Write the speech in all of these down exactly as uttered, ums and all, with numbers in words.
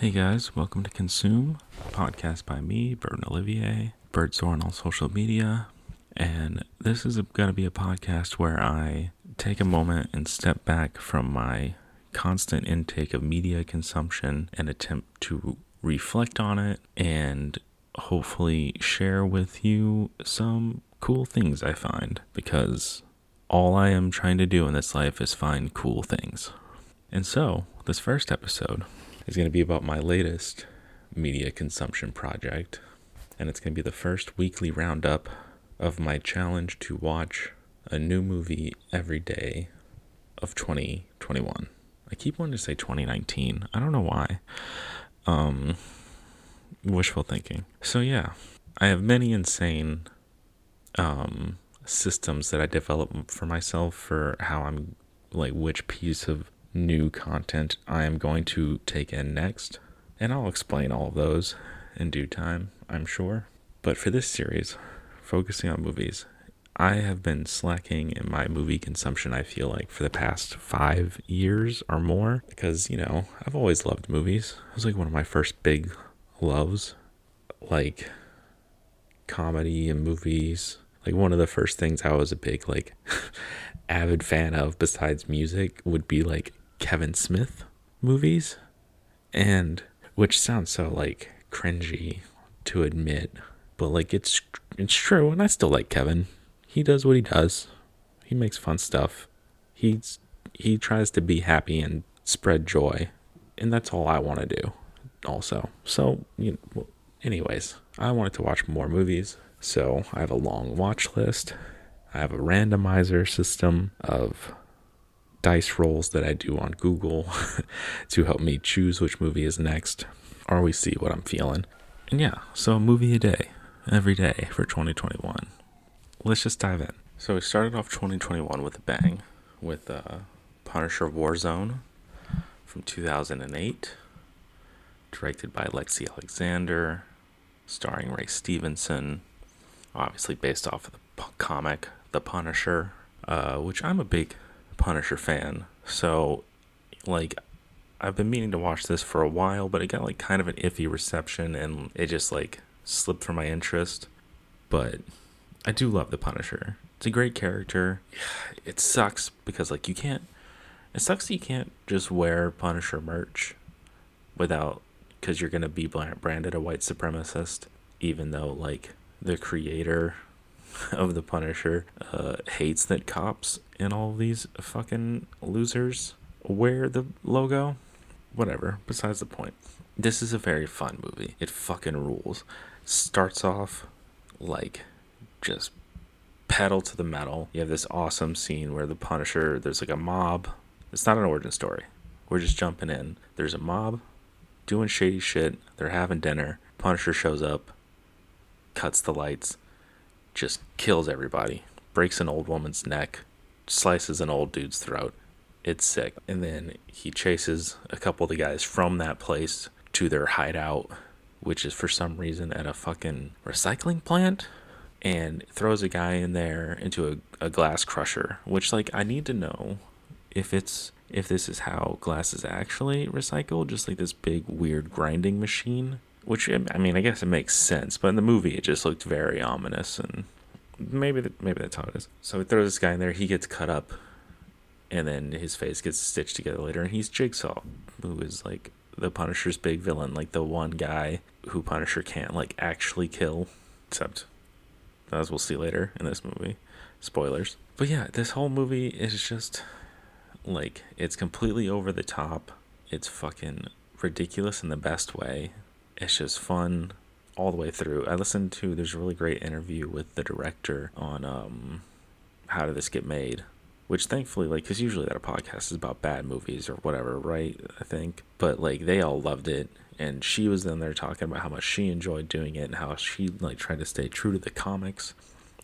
Hey guys, welcome to Consume, a podcast by me, Burt Olivier, Burt Zorn on social media, and this is going to be a podcast where I take a moment and step back from my constant intake of media consumption and attempt to reflect on it and hopefully share with you some cool things I find, because all I am trying to do in this life is find cool things. And so, this first episode is going to be about my latest media consumption project, and it's going to be the first weekly roundup of my challenge to watch a new movie every day of twenty twenty-one. I keep wanting to say twenty nineteen. I don't know why. Um, wishful thinking. So yeah, I have many insane um, systems that I develop for myself for how I'm, like, which piece of new content I am going to take in next, and I'll explain all of those in due time, I'm sure. But for this series, focusing on movies, I have been slacking in my movie consumption, I feel like, for the past five years or more, because, you know, I've always loved movies. It was like one of my first big loves, like comedy and movies. Like, one of the first things I was a big, like, avid fan of besides music would be, like, Kevin Smith movies, and which sounds so, like, cringy to admit, but, like, it's it's true, and I still like Kevin. He does what he does. He makes fun stuff. He's he tries to be happy and spread joy, and that's all I want to do also. So, you know, anyways, I wanted to watch more movies, so I have a long watch list. I have a randomizer system of dice rolls that I do on Google to help me choose which movie is next, or we see what I'm feeling. And yeah, so a movie a day, every day for twenty twenty-one. Let's just dive in. So we started off twenty twenty-one with a bang with uh, Punisher: War Zone from two thousand eight, directed by Lexi Alexander, starring Ray Stevenson, obviously based off of the comic The Punisher, uh, which I'm a big Punisher fan. So, like, I've been meaning to watch this for a while, but it got, like, kind of an iffy reception, and it just, like, slipped from my interest. But I do love The Punisher. It's a great character. It sucks because, like, you can't... It sucks that you can't just wear Punisher merch without... because you're going to be branded a white supremacist, even though, like, the creator of The Punisher uh, hates that cops and all these fucking losers wear the logo. Whatever, besides the point. This is a very fun movie. It fucking rules. Starts off, like, just pedal to the metal. You have this awesome scene where the Punisher, there's, like, a mob. It's not an origin story. We're just jumping in. There's a mob doing shady shit. They're having dinner. Punisher shows up, cuts the lights, just kills everybody, breaks an old woman's neck, slices an old dude's throat. It's sick. And then he chases a couple of the guys from that place to their hideout, which is for some reason at a fucking recycling plant, and throws a guy in there into a, a glass crusher, which, like, I need to know if it's if this is how glass is actually recycled, just like this big weird grinding machine. Which, I mean, I guess it makes sense, but in the movie it just looked very ominous, and maybe that, maybe that's how it is. So he throws this guy in there, he gets cut up, and then his face gets stitched together later, and he's Jigsaw, who is, like, the Punisher's big villain, like, the one guy who Punisher can't, like, actually kill, except, as we'll see later in this movie. Spoilers. But yeah, this whole movie is just, like, it's completely over the top. It's fucking ridiculous in the best way. It's just fun all the way through. I listened to, there's a really great interview with the director on um, how did this get made, which thankfully, like, because usually that podcast is about bad movies or whatever, right, I think. But, like, they all loved it, and she was in there talking about how much she enjoyed doing it and how she, like, tried to stay true to the comics,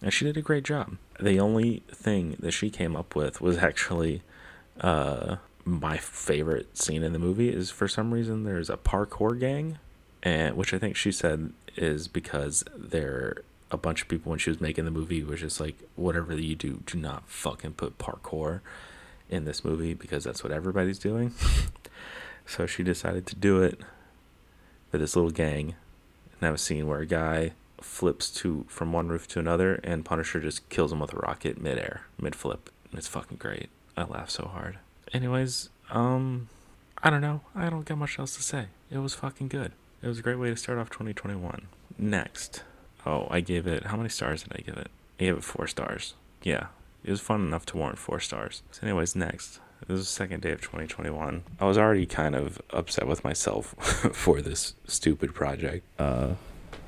and she did a great job. The only thing that she came up with was actually... uh, my favorite scene in the movie is, for some reason, there's a parkour gang. And which I think she said is because they're a bunch of people when she was making the movie was just like, whatever you do, do not fucking put parkour in this movie because that's what everybody's doing. So she decided to do it, that his little gang, and I have a scene where a guy flips to from one roof to another, and Punisher just kills him with a rocket midair, mid-flip, and it's fucking great. I laugh so hard. Anyways, um, I don't know. I don't got much else to say. It was fucking good. It was a great way to start off twenty twenty-one. Next. Oh, I gave it... How many stars did I give it? I gave it four stars. Yeah. It was fun enough to warrant four stars. So anyways, next. This was the second day of twenty twenty-one. I was already kind of upset with myself for this stupid project. Uh,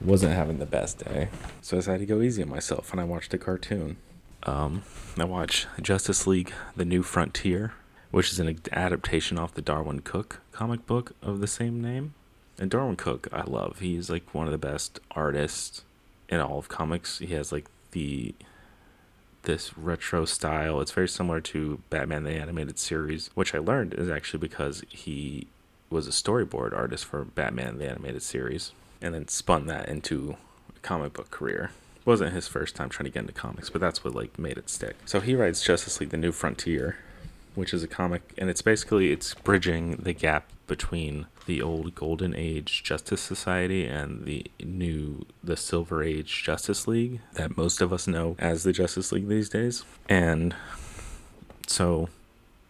wasn't having the best day. So I decided to go easy on myself, and I watched a cartoon. Um, I watched Justice League The New Frontier, which is an adaptation off the Darwyn Cooke comic book of the same name. And Darwyn Cooke, I love. He's like one of the best artists in all of comics. He has like the... this retro style. It's very similar to Batman the Animated Series, which I learned is actually because he was a storyboard artist for Batman the Animated Series and then spun that into a comic book career. It wasn't his first time trying to get into comics, but that's what like made it stick. So he writes Justice League The New Frontier, which is a comic, and it's basically it's bridging the gap between the old Golden Age Justice Society and the new the Silver Age Justice League that most of us know as the Justice League these days. And so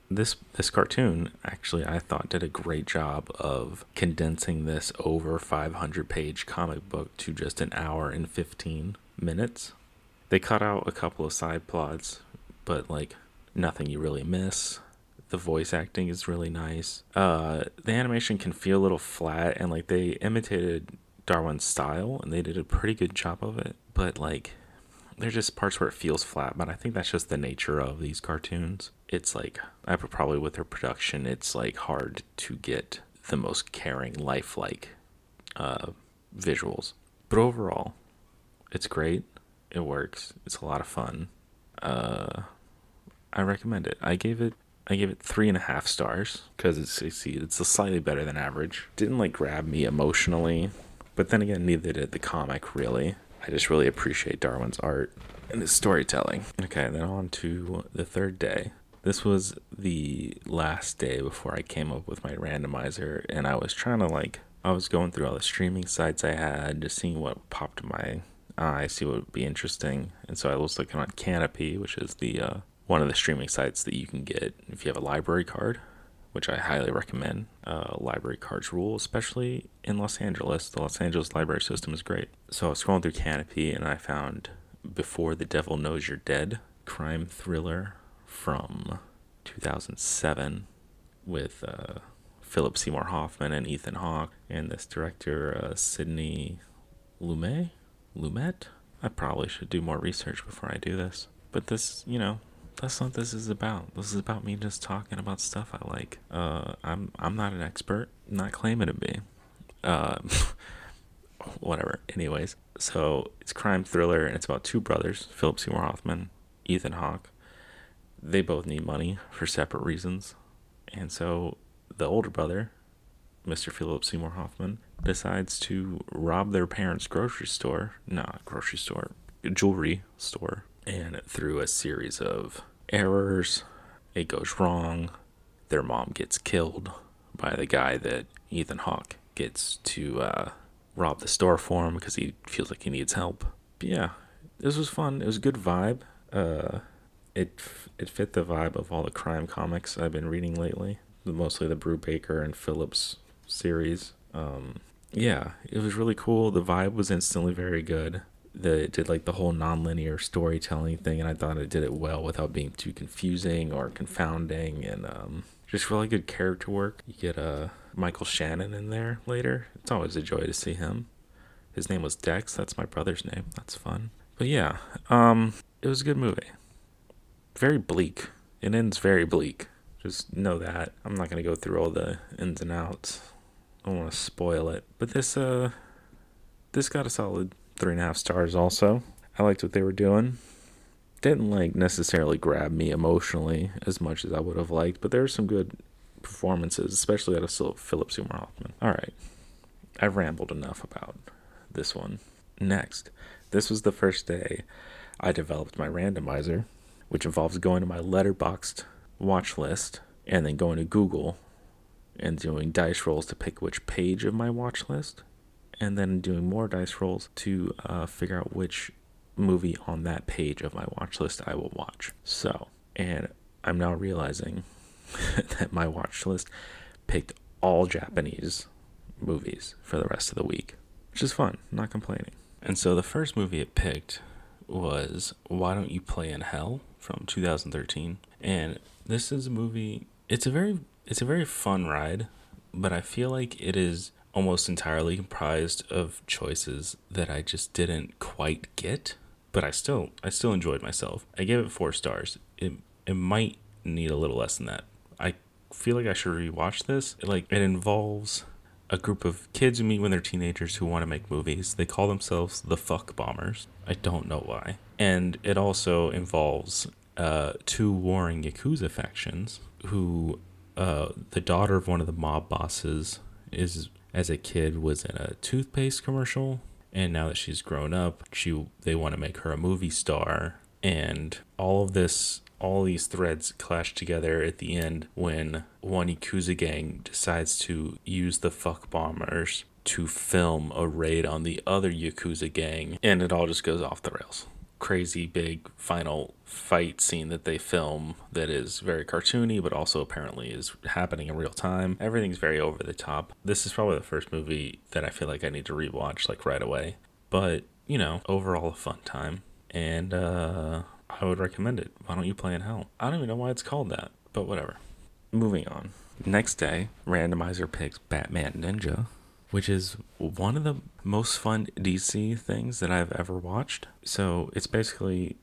this this cartoon actually I thought did a great job of condensing this over five hundred page comic book to just an hour and fifteen minutes. They cut out a couple of side plots, but like nothing you really miss. The voice acting is really nice. Uh, the animation can feel a little flat, and like they imitated Darwyn's style, and they did a pretty good job of it. But like, there's just parts where it feels flat. But I think that's just the nature of these cartoons. It's like, I probably with their production, it's like hard to get the most caring, lifelike uh, visuals. But overall, it's great. It works. It's a lot of fun. Uh, I recommend it. I gave it. I gave it three and a half stars because it's it's a slightly better than average. Didn't like grab me emotionally, but then again, neither did the comic really. I just really appreciate Darwyn's art and his storytelling. Okay, then on to the third day. This was the last day before I came up with my randomizer, and I was trying to like I was going through all the streaming sites I had, just seeing what popped in my eye, see what would be interesting, and so I was looking on Kanopy, which is the uh, one of the streaming sites that you can get if you have a library card, which I highly recommend. Uh, library cards rule, especially in Los Angeles. The Los Angeles library system is great. So I was scrolling through Kanopy, and I found Before the Devil Knows You're Dead, crime thriller from two thousand seven with uh, Philip Seymour Hoffman and Ethan Hawke, and this director, uh, Sydney Lumet? Lumet? I probably should do more research before I do this. But this, you know... that's not what this is about. This is about me just talking about stuff I like. Uh, I'm I'm not an expert. Not claiming to be. Uh, whatever. Anyways, so it's crime thriller, and it's about two brothers, Philip Seymour Hoffman, Ethan Hawke. They both need money for separate reasons. And so the older brother, Mister Philip Seymour Hoffman, decides to rob their parents' grocery store. Not grocery store. Jewelry store. And through a series of errors, it goes wrong. Their mom gets killed by the guy that Ethan Hawke gets to uh, rob the store for him because he feels like he needs help. But yeah, this was fun. It was a good vibe. Uh, it it fit the vibe of all the crime comics I've been reading lately, mostly the Brubaker and Phillips series. Um, yeah, it was really cool. The vibe was instantly very good. The, it did like the whole non-linear storytelling thing, and I thought it did it well without being too confusing or confounding, and um, just really good character work. You get uh, Michael Shannon in there later. It's always a joy to see him. His name was Dex. That's my brother's name. That's fun. But yeah, um, it was a good movie. Very bleak. It ends very bleak. Just know that. I'm not going to go through all the ins and outs. I don't want to spoil it. But this, uh, this got a solid... three and a half stars also. I liked what they were doing. Didn't like necessarily grab me emotionally as much as I would have liked, but there were some good performances, especially out of Philip Seymour Hoffman. All right, I rambled enough about this one. Next, this was the first day I developed my randomizer, which involves going to my Letterboxed watch list and then going to Google and doing dice rolls to pick which page of my watch list, and then doing more dice rolls to uh, figure out which movie on that page of my watch list I will watch. So, and I'm now realizing that my watch list picked all Japanese movies for the rest of the week, which is fun, not complaining. And so the first movie it picked was Why Don't You Play in Hell from two thousand thirteen. And this is a movie, it's a very it's a very fun ride, but I feel like it is almost entirely comprised of choices that I just didn't quite get, but I still I still enjoyed myself. I gave it four stars. It it might need a little less than that. I feel like I should rewatch this. Like, it involves a group of kids who meet when they're teenagers who want to make movies. They call themselves the Fuck Bombers. I don't know why. And it also involves uh, two warring Yakuza factions who uh, the daughter of one of the mob bosses is, as a kid, was in a toothpaste commercial. And now that she's grown up, she they want to make her a movie star. And all of this... all these threads clash together at the end when one Yakuza gang decides to use the Fuck Bombers to film a raid on the other Yakuza gang, and it all just goes off the rails. Crazy big final fight scene that they film that is very cartoony, but also apparently is happening in real time. Everything's very over the top. This is probably the first movie that I feel like I need to rewatch, like, right away. But, you know, overall a fun time. And, uh... I would recommend it. Why Don't You Play in Hell? I don't even know why it's called that, but whatever. Moving on. Next day, randomizer picks Batman Ninja, which is one of the most fun D C things that I've ever watched. So it's basically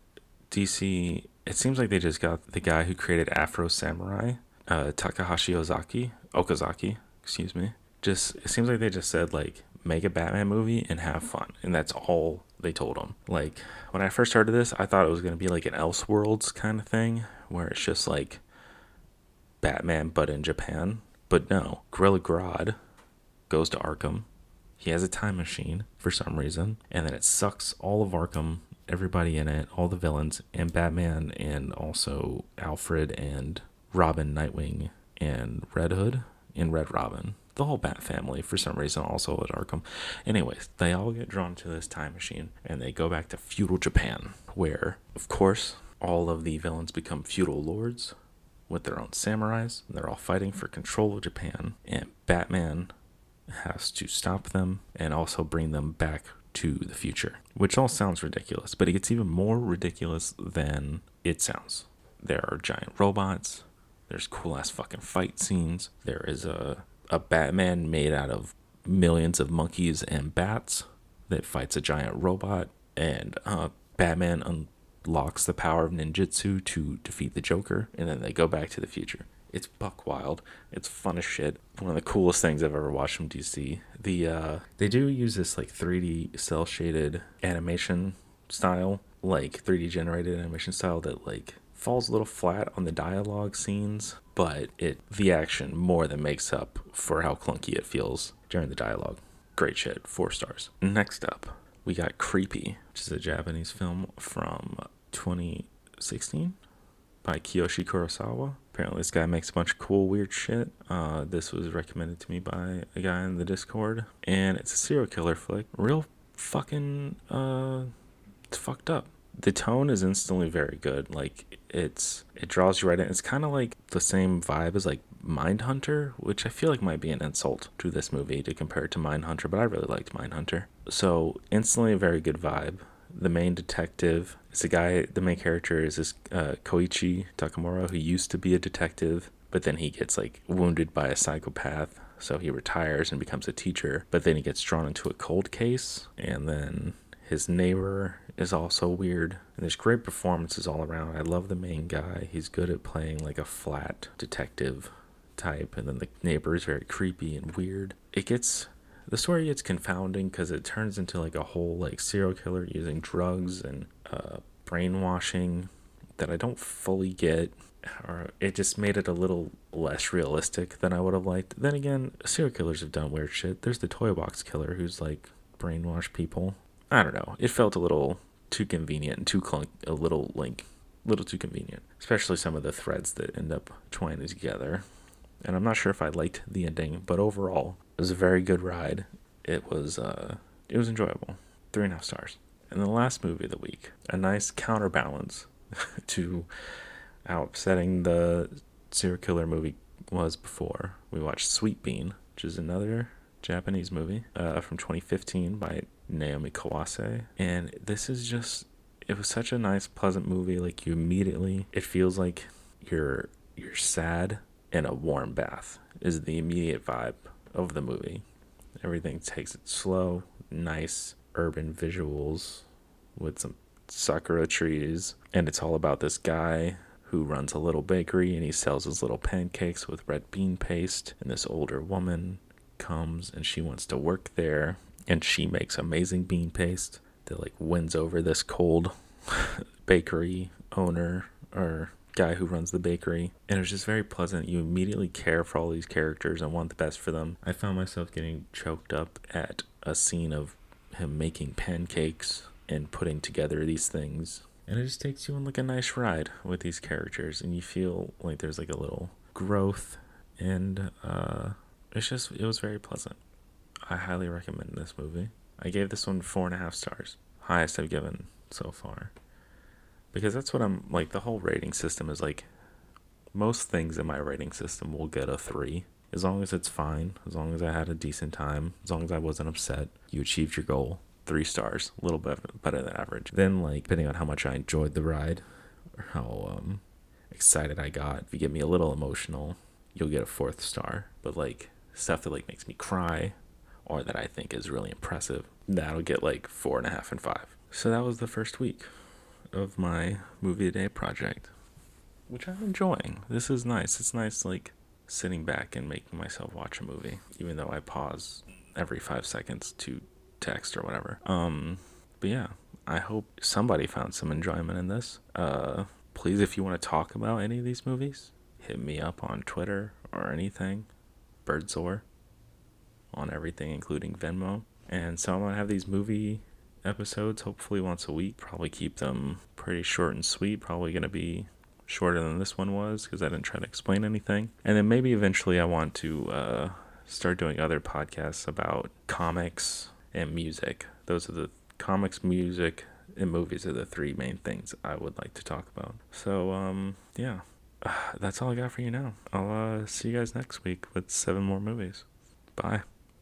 D C. It seems like they just got the guy who created Afro Samurai, uh, Takahashi Okazaki, Okazaki, excuse me. Just, it seems like they just said, like, make a Batman movie and have fun. And that's all they told him. Like, when I first started this, I thought it was going to be like an Elseworlds kind of thing, where it's just like Batman, but in Japan. But no, Gorilla Grodd goes to Arkham. He has a time machine for some reason. And then it sucks all of Arkham, everybody in it, all the villains, and Batman, and also Alfred and Robin, Nightwing, and Red Hood, and Red Robin. The whole Bat family, for some reason, also at Arkham. Anyways, they all get drawn to this time machine, and they go back to feudal Japan, where, of course, all of the villains become feudal lords with their own samurais. They're all fighting for control of Japan, and Batman has to stop them and also bring them back to the future, which all sounds ridiculous, but it gets even more ridiculous than it sounds. There are giant robots. There's cool-ass fucking fight scenes. There is a... a Batman made out of millions of monkeys and bats that fights a giant robot, and uh, Batman unlocks the power of ninjutsu to defeat the Joker, and then they go back to the future. It's buck wild. It's fun as shit. One of the coolest things I've ever watched from D C. The uh, they do use this like three D cell shaded animation style, like three D generated animation style that like falls a little flat on the dialogue scenes, but it the action more than makes up for how clunky it feels during the dialogue. Great shit. Four stars. Next up, we got Creepy, which is a Japanese film from twenty sixteen by Kiyoshi Kurosawa. Apparently this guy makes a bunch of cool, weird shit. Uh, this was recommended to me by a guy in the Discord, and it's a serial killer flick. Real fucking, uh, it's fucked up. The tone is instantly very good. Like, it's it draws you right in. It's kind of like the same vibe as like Mindhunter, which I feel like might be an insult to this movie to compare it to Mindhunter, but I really liked Mindhunter. So instantly a very good vibe. The main detective is a guy. The main character is this uh, Koichi Takamura, who used to be a detective, but then he gets like wounded by a psychopath, so he retires and becomes a teacher. But then he gets drawn into a cold case, and then his neighbor is also weird, and there's great performances all around. I love the main guy. He's good at playing like a flat detective type, and then the neighbor is very creepy and weird. It gets, the story gets confounding because it turns into like a whole like serial killer using drugs and uh, brainwashing that I don't fully get. Or it just made it a little less realistic than I would have liked. Then again, serial killers have done weird shit. There's the toy box killer who's like brainwashed people. I don't know. It felt a little too convenient and too clunk, a little like, little too convenient. Especially some of the threads that end up twining together. and I'm not sure if I liked the ending, but overall, it was a very good ride. It was uh, it was enjoyable. Three and a half stars. And the last movie of the week, a nice counterbalance to how upsetting the serial killer movie was before. We watched Sweet Bean, which is another Japanese movie uh, from twenty fifteen by Naomi Kawase. And this is just, it was such a nice, pleasant movie. Like, you immediately, it feels like you're you're sad in a warm bath is the immediate vibe of the movie. Everything takes it slow, nice urban visuals with some sakura trees, and it's all about this guy who runs a little bakery and he sells his little pancakes with red bean paste, and this older woman comes and she wants to work there, and she makes amazing bean paste that like wins over this cold bakery owner or guy who runs the bakery, and it's just very pleasant. You immediately care for all these characters and want the best for them. I found myself getting choked up at a scene of him making pancakes and putting together these things, and it just takes you on like a nice ride with these characters, and you feel like there's like a little growth, and uh it's just, it was very pleasant. I highly recommend this movie. I gave this one four and a half stars, highest I've given so far. Because that's what I'm, like, the whole rating system is, like, most things in my rating system will get a three. As long as it's fine, as long as I had a decent time, as long as I wasn't upset, you achieved your goal. Three stars, a little bit better than average. Then, like, depending on how much I enjoyed the ride, or how um, excited I got, if you get me a little emotional, you'll get a fourth star. But, like, stuff that, like, makes me cry, or that I think is really impressive, that'll get, like, four and a half and five. So that was the first week of my movie a day project, which I'm enjoying. This is nice. It's nice, like, sitting back and making myself watch a movie, even though I pause every five seconds to text or whatever. Um, but yeah, I hope somebody found some enjoyment in this. Uh, please, if you want to talk about any of these movies, hit me up on Twitter or anything, Birdsore, on everything, including Venmo. And so I'm going to have these movie episodes hopefully once a week, probably keep them pretty short and sweet, probably going to be shorter than this one was because I didn't try to explain anything. And then maybe eventually I want to uh start doing other podcasts about comics and music. Those are the comics, music, and movies are the three main things I would like to talk about. So um yeah, that's all I got for you now. I'll uh see you guys next week with seven more movies. Bye.